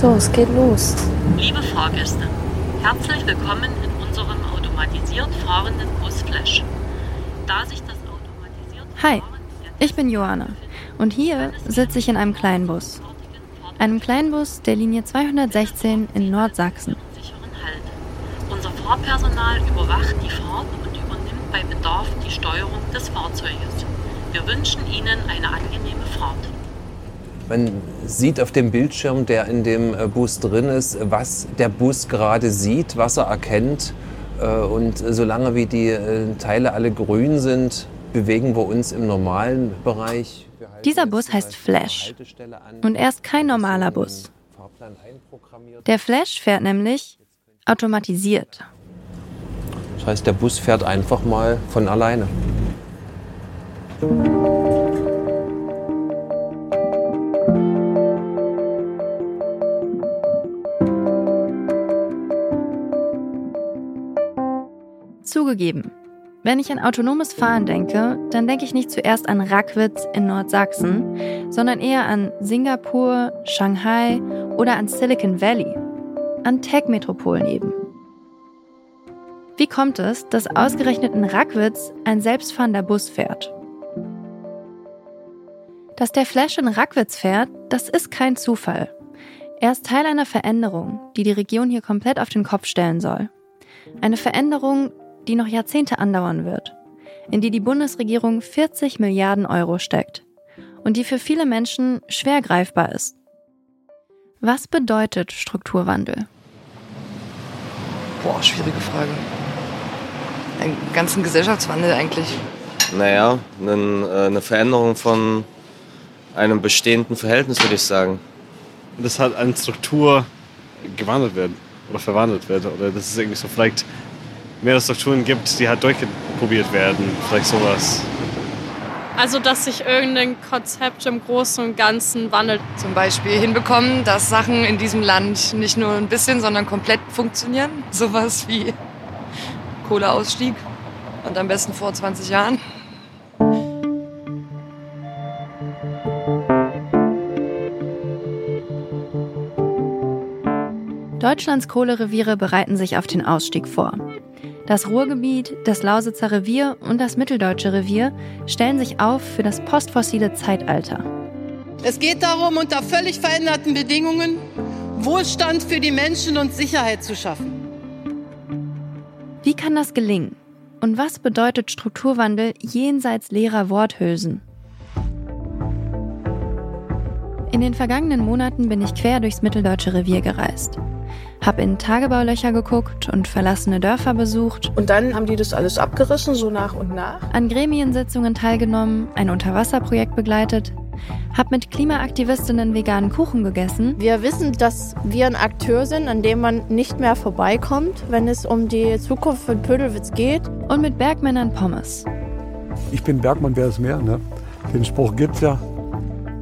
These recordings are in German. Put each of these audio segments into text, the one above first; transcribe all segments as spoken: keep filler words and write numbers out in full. So, es geht los. Liebe Fahrgäste, herzlich willkommen in unserem automatisiert fahrenden Busflash. Da sich das automatisiert Hi, ich bin Joana und hier sitze ich in einem kleinen Bus. Einem kleinen Bus der Linie zweihundertsechzehn in Nordsachsen. Unser Fahrpersonal überwacht die Fahrt und übernimmt bei Bedarf die Steuerung des Fahrzeuges. Wir wünschen Ihnen eine angenehme Fahrt. Man sieht auf dem Bildschirm, der in dem Bus drin ist, was der Bus gerade sieht, was er erkennt. Und solange wie die Teile alle grün sind, bewegen wir uns im normalen Bereich. Dieser Bus heißt Flash und er ist kein normaler Bus. Der Flash fährt nämlich automatisiert. Das heißt, der Bus fährt einfach mal von alleine. Zugegeben, wenn ich an autonomes Fahren denke, dann denke ich nicht zuerst an Rackwitz in Nordsachsen, sondern eher an Singapur, Shanghai oder an Silicon Valley, an Tech-Metropolen eben. Wie kommt es, dass ausgerechnet in Rackwitz ein selbstfahrender Bus fährt? Dass der Flash in Rackwitz fährt, das ist kein Zufall. Er ist Teil einer Veränderung, die die Region hier komplett auf den Kopf stellen soll. Eine Veränderung, die noch Jahrzehnte andauern wird, in die die Bundesregierung vierzig Milliarden Euro steckt und die für viele Menschen schwer greifbar ist. Was bedeutet Strukturwandel? Boah, schwierige Frage. Einen ganzen Gesellschaftswandel eigentlich. Naja, eine Veränderung von einem bestehenden Verhältnis, würde ich sagen. Das hat an Struktur gewandelt werden oder verwandelt wird oder das ist irgendwie so vielleicht mehrere Strukturen gibt, die halt durchprobiert werden, vielleicht sowas. Also, dass sich irgendein Konzept im Großen und Ganzen wandelt. Zum Beispiel hinbekommen, dass Sachen in diesem Land nicht nur ein bisschen, sondern komplett funktionieren. Sowas wie Kohleausstieg und am besten vor zwanzig Jahren. Deutschlands Kohlereviere bereiten sich auf den Ausstieg vor. Das Ruhrgebiet, das Lausitzer Revier und das Mitteldeutsche Revier stellen sich auf für das postfossile Zeitalter. Es geht darum, unter völlig veränderten Bedingungen Wohlstand für die Menschen und Sicherheit zu schaffen. Wie kann das gelingen? Und was bedeutet Strukturwandel jenseits leerer Worthülsen? In den vergangenen Monaten bin ich quer durchs Mitteldeutsche Revier gereist. Hab in Tagebaulöcher geguckt und verlassene Dörfer besucht. Und dann haben die das alles abgerissen, so nach und nach. An Gremiensitzungen teilgenommen, ein Unterwasserprojekt begleitet. Hab mit Klimaaktivistinnen veganen Kuchen gegessen. Wir wissen, dass wir ein Akteur sind, an dem man nicht mehr vorbeikommt, wenn es um die Zukunft von Pödelwitz geht. Und mit Bergmännern Pommes. Ich bin Bergmann, wer ist mehr, ne? Den Spruch gibt's ja.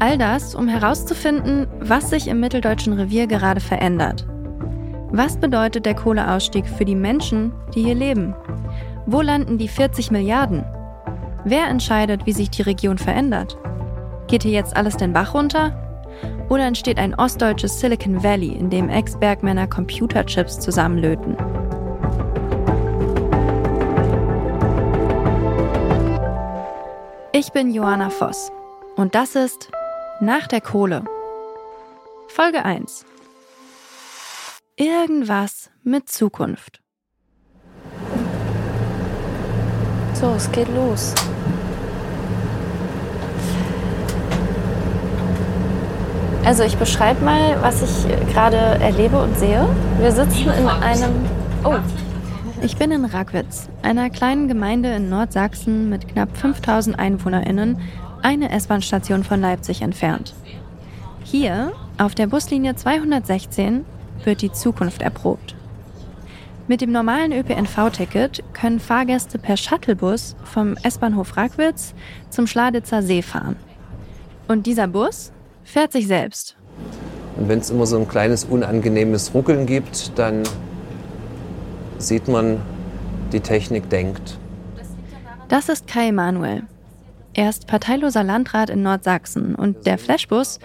All das, um herauszufinden, was sich im Mitteldeutschen Revier gerade verändert. Was bedeutet der Kohleausstieg für die Menschen, die hier leben? Wo landen die vierzig Milliarden? Wer entscheidet, wie sich die Region verändert? Geht hier jetzt alles den Bach runter? Oder entsteht ein ostdeutsches Silicon Valley, in dem Ex-Bergmänner Computerchips zusammenlöten? Ich bin Joana Voss und das ist Nach der Kohle. Folge eins. Irgendwas mit Zukunft. So, es geht los. Also ich beschreibe mal, was ich gerade erlebe und sehe. Wir sitzen in einem... Oh, ich bin in Rackwitz, einer kleinen Gemeinde in Nordsachsen mit knapp fünftausend EinwohnerInnen, eine S-Bahn-Station von Leipzig entfernt. Hier, auf der Buslinie zweihundertsechzehn, wird die Zukunft erprobt. Mit dem normalen ÖPNV-Ticket können Fahrgäste per Shuttlebus vom S-Bahnhof Rackwitz zum Schladitzer See fahren. Und dieser Bus fährt sich selbst. Und wenn es immer so ein kleines unangenehmes Ruckeln gibt, dann sieht man, die Technik denkt. Das ist Kai Manuel. Er ist parteiloser Landrat in Nordsachsen und der Flash-Bus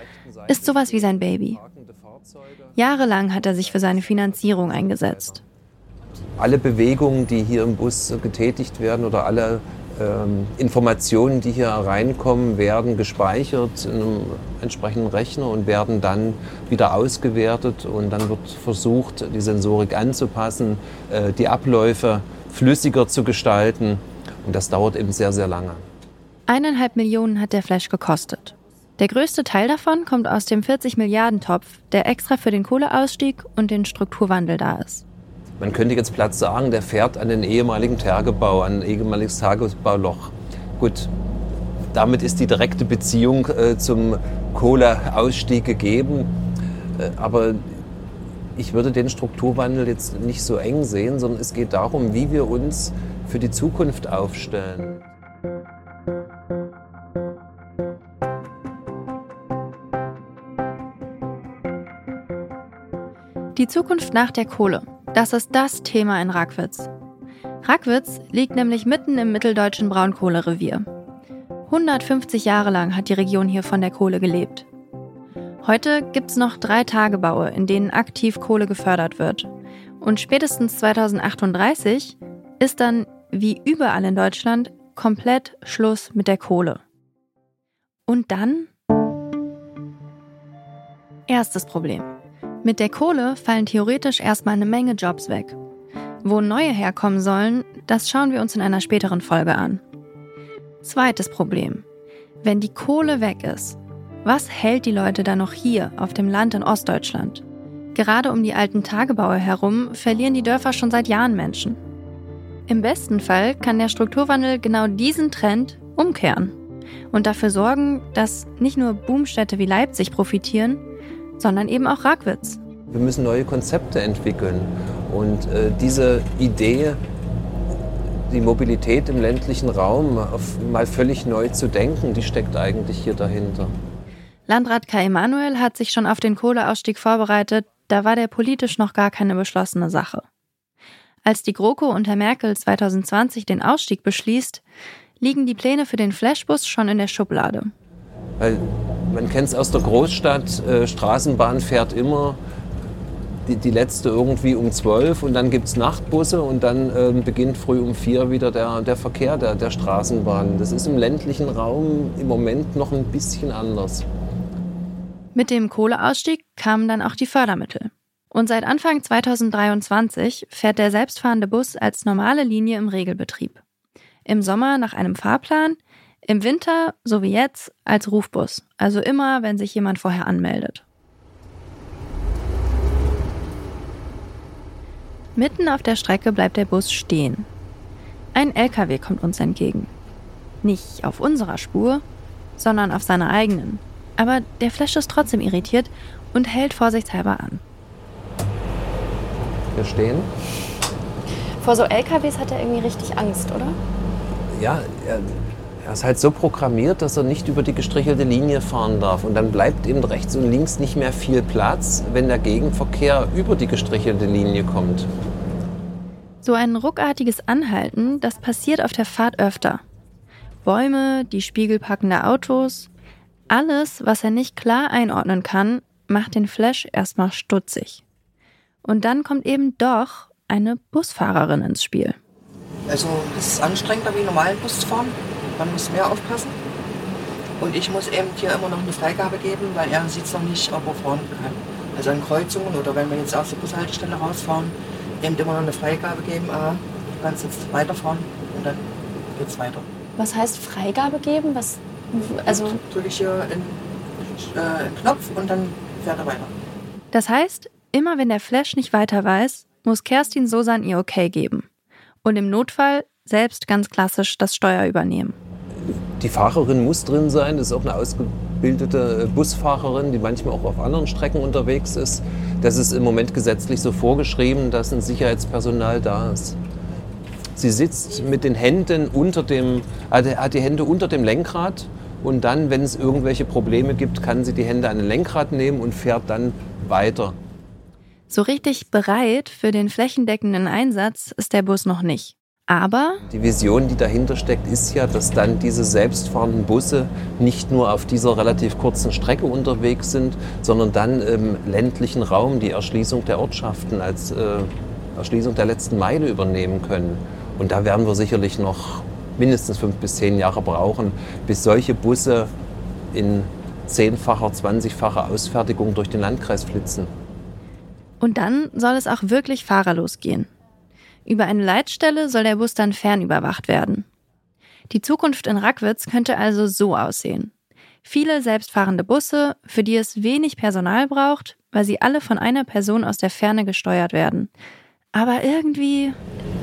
ist sowas wie sein Baby. Jahrelang hat er sich für seine Finanzierung eingesetzt. Alle Bewegungen, die hier im Bus getätigt werden oder alle ähm, Informationen, die hier reinkommen, werden gespeichert in einem entsprechenden Rechner und werden dann wieder ausgewertet. Und dann wird versucht, die Sensorik anzupassen, äh, die Abläufe flüssiger zu gestalten. Und das dauert eben sehr, sehr lange. Eineinhalb Millionen hat der Flash gekostet. Der größte Teil davon kommt aus dem vierzig-Milliarden-Topf, der extra für den Kohleausstieg und den Strukturwandel da ist. Man könnte jetzt platt sagen, der fährt an den ehemaligen Tagebau, an ein ehemaliges Tagebauloch. Gut, damit ist die direkte Beziehung äh, zum Kohleausstieg gegeben. Äh, aber ich würde den Strukturwandel jetzt nicht so eng sehen, sondern es geht darum, wie wir uns für die Zukunft aufstellen. Die Zukunft nach der Kohle, das ist das Thema in Rackwitz. Rackwitz liegt nämlich mitten im mitteldeutschen Braunkohlerevier. hundertfünfzig Jahre lang hat die Region hier von der Kohle gelebt. Heute gibt's noch drei Tagebaue, in denen aktiv Kohle gefördert wird. Und spätestens zweitausendachtunddreißig ist dann, wie überall in Deutschland, komplett Schluss mit der Kohle. Und dann? Erstes Problem. Mit der Kohle fallen theoretisch erstmal eine Menge Jobs weg. Wo neue herkommen sollen, das schauen wir uns in einer späteren Folge an. Zweites Problem. Wenn die Kohle weg ist, was hält die Leute dann noch hier auf dem Land in Ostdeutschland? Gerade um die alten Tagebaue herum verlieren die Dörfer schon seit Jahren Menschen. Im besten Fall kann der Strukturwandel genau diesen Trend umkehren und dafür sorgen, dass nicht nur Boomstädte wie Leipzig profitieren, sondern eben auch Rackwitz. Wir müssen neue Konzepte entwickeln und äh, diese Idee, die Mobilität im ländlichen Raum auf mal völlig neu zu denken, die steckt eigentlich hier dahinter. Landrat Kai Manuel hat sich schon auf den Kohleausstieg vorbereitet, da war der politisch noch gar keine beschlossene Sache. Als die GroKo unter Merkel zweitausendzwanzig den Ausstieg beschließt, liegen die Pläne für den Flashbus schon in der Schublade. Weil man kennt es aus der Großstadt, äh, Straßenbahn fährt immer die, die letzte irgendwie um zwölf und dann gibt es Nachtbusse und dann äh, beginnt früh um vier wieder der, der Verkehr der, der Straßenbahn. Das ist im ländlichen Raum im Moment noch ein bisschen anders. Mit dem Kohleausstieg kamen dann auch die Fördermittel. Und seit Anfang zweitausenddreiundzwanzig fährt der selbstfahrende Bus als normale Linie im Regelbetrieb. Im Sommer nach einem Fahrplan, im Winter, so wie jetzt, als Rufbus. Also immer, wenn sich jemand vorher anmeldet. Mitten auf der Strecke bleibt der Bus stehen. Ein L K W kommt uns entgegen. Nicht auf unserer Spur, sondern auf seiner eigenen. Aber der Flash ist trotzdem irritiert und hält vorsichtshalber an. Wir stehen. Vor so L K Ws hat er irgendwie richtig Angst, oder? Ja, ja. Er ist halt so programmiert, dass er nicht über die gestrichelte Linie fahren darf. Und dann bleibt eben rechts und links nicht mehr viel Platz, wenn der Gegenverkehr über die gestrichelte Linie kommt. So ein ruckartiges Anhalten, das passiert auf der Fahrt öfter. Bäume, die Spiegel packender Autos, alles, was er nicht klar einordnen kann, macht den Flash erstmal stutzig. Und dann kommt eben doch eine Busfahrerin ins Spiel. Also ist es anstrengender, wie einen normalen Bus zu fahren? Man muss mehr aufpassen und ich muss eben hier immer noch eine Freigabe geben, weil er sieht es noch nicht, ob er fahren kann. Also an Kreuzungen oder wenn wir jetzt aus der Bushaltestelle rausfahren, eben immer noch eine Freigabe geben, ah, du kannst jetzt weiterfahren und dann geht's weiter. Was heißt Freigabe geben? Was, also drücke ich hier einen äh, Knopf und dann fährt er weiter. Das heißt, immer wenn der Flash nicht weiter weiß, muss Kerstin Susan ihr Okay geben und im Notfall selbst ganz klassisch das Steuer übernehmen. Die Fahrerin muss drin sein, das ist auch eine ausgebildete Busfahrerin, die manchmal auch auf anderen Strecken unterwegs ist. Das ist im Moment gesetzlich so vorgeschrieben, dass ein Sicherheitspersonal da ist. Sie sitzt mit den Händen unter dem, hat die Hände unter dem Lenkrad und dann, wenn es irgendwelche Probleme gibt, kann sie die Hände an den Lenkrad nehmen und fährt dann weiter. So richtig bereit für den flächendeckenden Einsatz ist der Bus noch nicht. Aber die Vision, die dahinter steckt, ist ja, dass dann diese selbstfahrenden Busse nicht nur auf dieser relativ kurzen Strecke unterwegs sind, sondern dann im ländlichen Raum die Erschließung der Ortschaften als äh, Erschließung der letzten Meile übernehmen können. Und da werden wir sicherlich noch mindestens fünf bis zehn Jahre brauchen, bis solche Busse in zehnfacher, zwanzigfacher Ausfertigung durch den Landkreis flitzen. Und dann soll es auch wirklich fahrerlos gehen. Über eine Leitstelle soll der Bus dann fernüberwacht werden. Die Zukunft in Rackwitz könnte also so aussehen. Viele selbstfahrende Busse, für die es wenig Personal braucht, weil sie alle von einer Person aus der Ferne gesteuert werden. Aber irgendwie...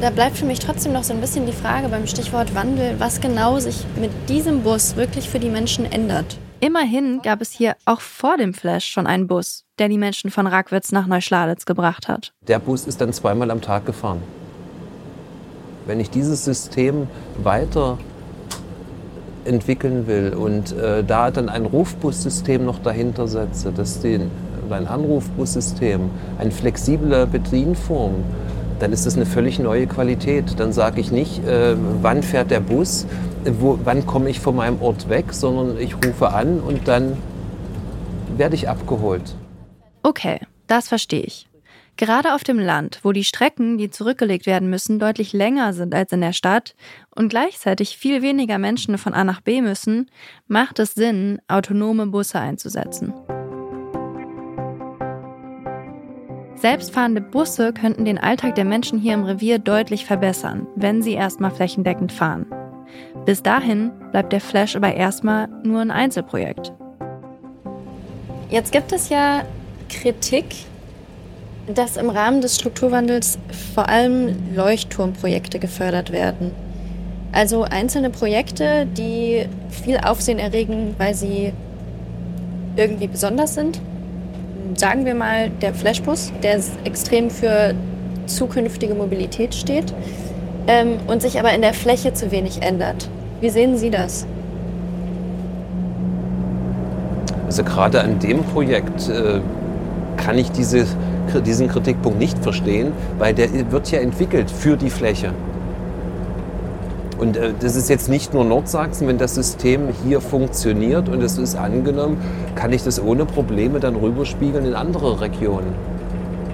Da bleibt für mich trotzdem noch so ein bisschen die Frage beim Stichwort Wandel, was genau sich mit diesem Bus wirklich für die Menschen ändert. Immerhin gab es hier auch vor dem Flash schon einen Bus, der die Menschen von Rackwitz nach Neuschladitz gebracht hat. Der Bus ist dann zweimal am Tag gefahren. Wenn ich dieses System weiterentwickeln will und äh, da dann ein Rufbussystem noch dahinter setze, dass den, ein Anrufbussystem, eine flexible Bedienform, dann ist das eine völlig neue Qualität. Dann sage ich nicht, äh, wann fährt der Bus, wo, wann komme ich von meinem Ort weg, sondern ich rufe an und dann werde ich abgeholt. Okay, das verstehe ich. Gerade auf dem Land, wo die Strecken, die zurückgelegt werden müssen, deutlich länger sind als in der Stadt und gleichzeitig viel weniger Menschen von A nach B müssen, macht es Sinn, autonome Busse einzusetzen. Selbstfahrende Busse könnten den Alltag der Menschen hier im Revier deutlich verbessern, wenn sie erstmal flächendeckend fahren. Bis dahin bleibt der Flash aber erstmal nur ein Einzelprojekt. Jetzt gibt es ja Kritik, dass im Rahmen des Strukturwandels vor allem Leuchtturmprojekte gefördert werden. Also einzelne Projekte, die viel Aufsehen erregen, weil sie irgendwie besonders sind. Sagen wir mal, der Flashbus, der extrem für zukünftige Mobilität steht ähm, und sich aber in der Fläche zu wenig ändert. Wie sehen Sie das? Also gerade an dem Projekt äh, kann ich diese... diesen Kritikpunkt nicht verstehen, weil der wird ja entwickelt für die Fläche. Und äh, das ist jetzt nicht nur Nordsachsen, wenn das System hier funktioniert und es ist angenommen, kann ich das ohne Probleme dann rüberspiegeln in andere Regionen.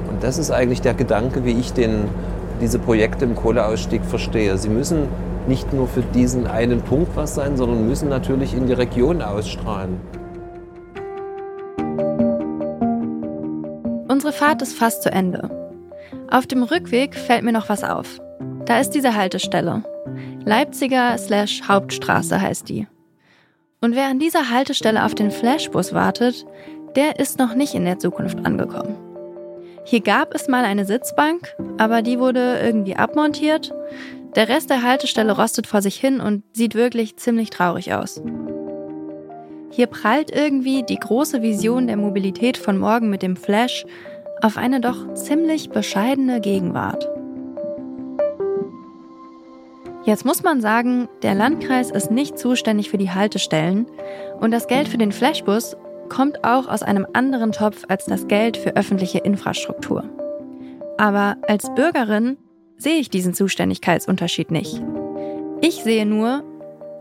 Und das ist eigentlich der Gedanke, wie ich den, diese Projekte im Kohleausstieg verstehe. Sie müssen nicht nur für diesen einen Punkt was sein, sondern müssen natürlich in die Region ausstrahlen. Unsere Fahrt ist fast zu Ende. Auf dem Rückweg fällt mir noch was auf. Da ist diese Haltestelle. Leipziger slash Hauptstraße heißt die. Und wer an dieser Haltestelle auf den Flashbus wartet, der ist noch nicht in der Zukunft angekommen. Hier gab es mal eine Sitzbank, aber die wurde irgendwie abmontiert. Der Rest der Haltestelle rostet vor sich hin und sieht wirklich ziemlich traurig aus. Hier prallt irgendwie die große Vision der Mobilität von morgen mit dem Flash auf eine doch ziemlich bescheidene Gegenwart. Jetzt muss man sagen, der Landkreis ist nicht zuständig für die Haltestellen und das Geld für den Flashbus kommt auch aus einem anderen Topf als das Geld für öffentliche Infrastruktur. Aber als Bürgerin sehe ich diesen Zuständigkeitsunterschied nicht. Ich sehe nur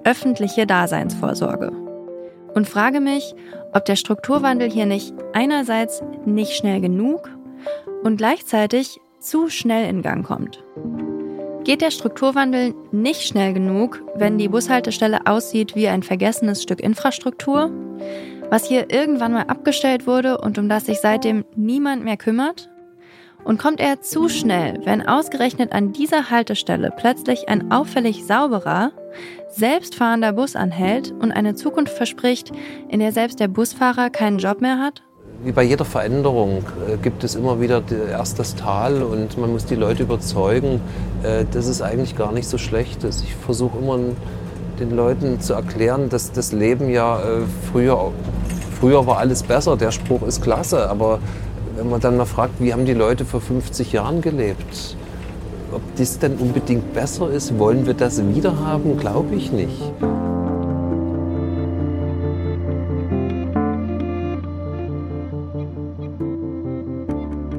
öffentliche Daseinsvorsorge. Und frage mich, ob der Strukturwandel hier nicht einerseits nicht schnell genug und gleichzeitig zu schnell in Gang kommt. Geht der Strukturwandel nicht schnell genug, wenn die Bushaltestelle aussieht wie ein vergessenes Stück Infrastruktur, was hier irgendwann mal abgestellt wurde und um das sich seitdem niemand mehr kümmert? Und kommt er zu schnell, wenn ausgerechnet an dieser Haltestelle plötzlich ein auffällig sauberer, selbstfahrender Bus anhält und eine Zukunft verspricht, in der selbst der Busfahrer keinen Job mehr hat? Wie bei jeder Veränderung gibt es immer wieder erst das Tal und man muss die Leute überzeugen, dass es eigentlich gar nicht so schlecht ist. Ich versuche immer den Leuten zu erklären, dass das Leben ja früher, früher war alles besser, der Spruch ist klasse, aber wenn man dann mal fragt, wie haben die Leute vor fünfzig Jahren gelebt? Ob das denn unbedingt besser ist, wollen wir das wieder haben? Glaube ich nicht.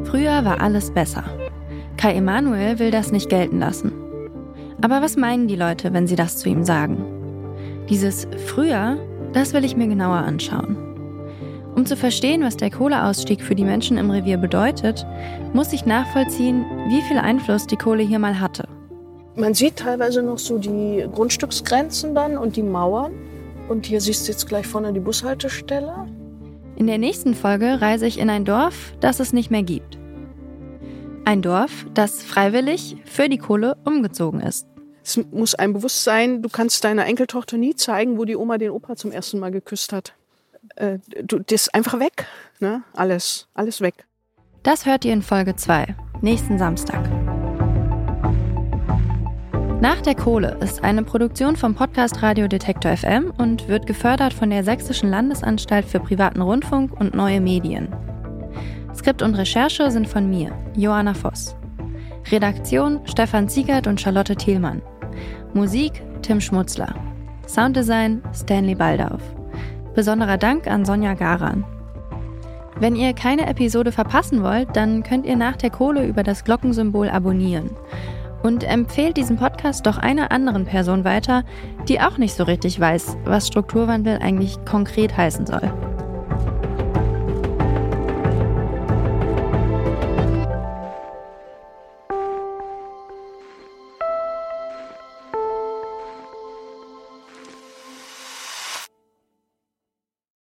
Früher war alles besser. Kai Manuel will das nicht gelten lassen. Aber was meinen die Leute, wenn sie das zu ihm sagen? Dieses Früher, das will ich mir genauer anschauen. Um zu verstehen, was der Kohleausstieg für die Menschen im Revier bedeutet, muss ich nachvollziehen, wie viel Einfluss die Kohle hier mal hatte. Man sieht teilweise noch so die Grundstücksgrenzen dann und die Mauern. Und hier siehst du jetzt gleich vorne die Bushaltestelle. In der nächsten Folge reise ich in ein Dorf, das es nicht mehr gibt. Ein Dorf, das freiwillig für die Kohle umgezogen ist. Es muss einem bewusst sein, du kannst deiner Enkeltochter nie zeigen, wo die Oma den Opa zum ersten Mal geküsst hat. Äh, du, das ist einfach weg, ne? Alles, alles weg. Das hört ihr in Folge zwei, nächsten Samstag. Nach der Kohle ist eine Produktion vom Podcast Radio Detektor F M und wird gefördert von der Sächsischen Landesanstalt für privaten Rundfunk und neue Medien. Skript und Recherche sind von mir, Joana Voss. Redaktion Stefan Ziegert und Charlotte Thielmann. Musik Tim Schmutzler. Sounddesign Stanley Baldauf. Besonderer Dank an Sonja Garan. Wenn ihr keine Episode verpassen wollt, dann könnt ihr nach der Kohle über das Glockensymbol abonnieren. Und empfehlt diesen Podcast doch einer anderen Person weiter, die auch nicht so richtig weiß, was Strukturwandel eigentlich konkret heißen soll.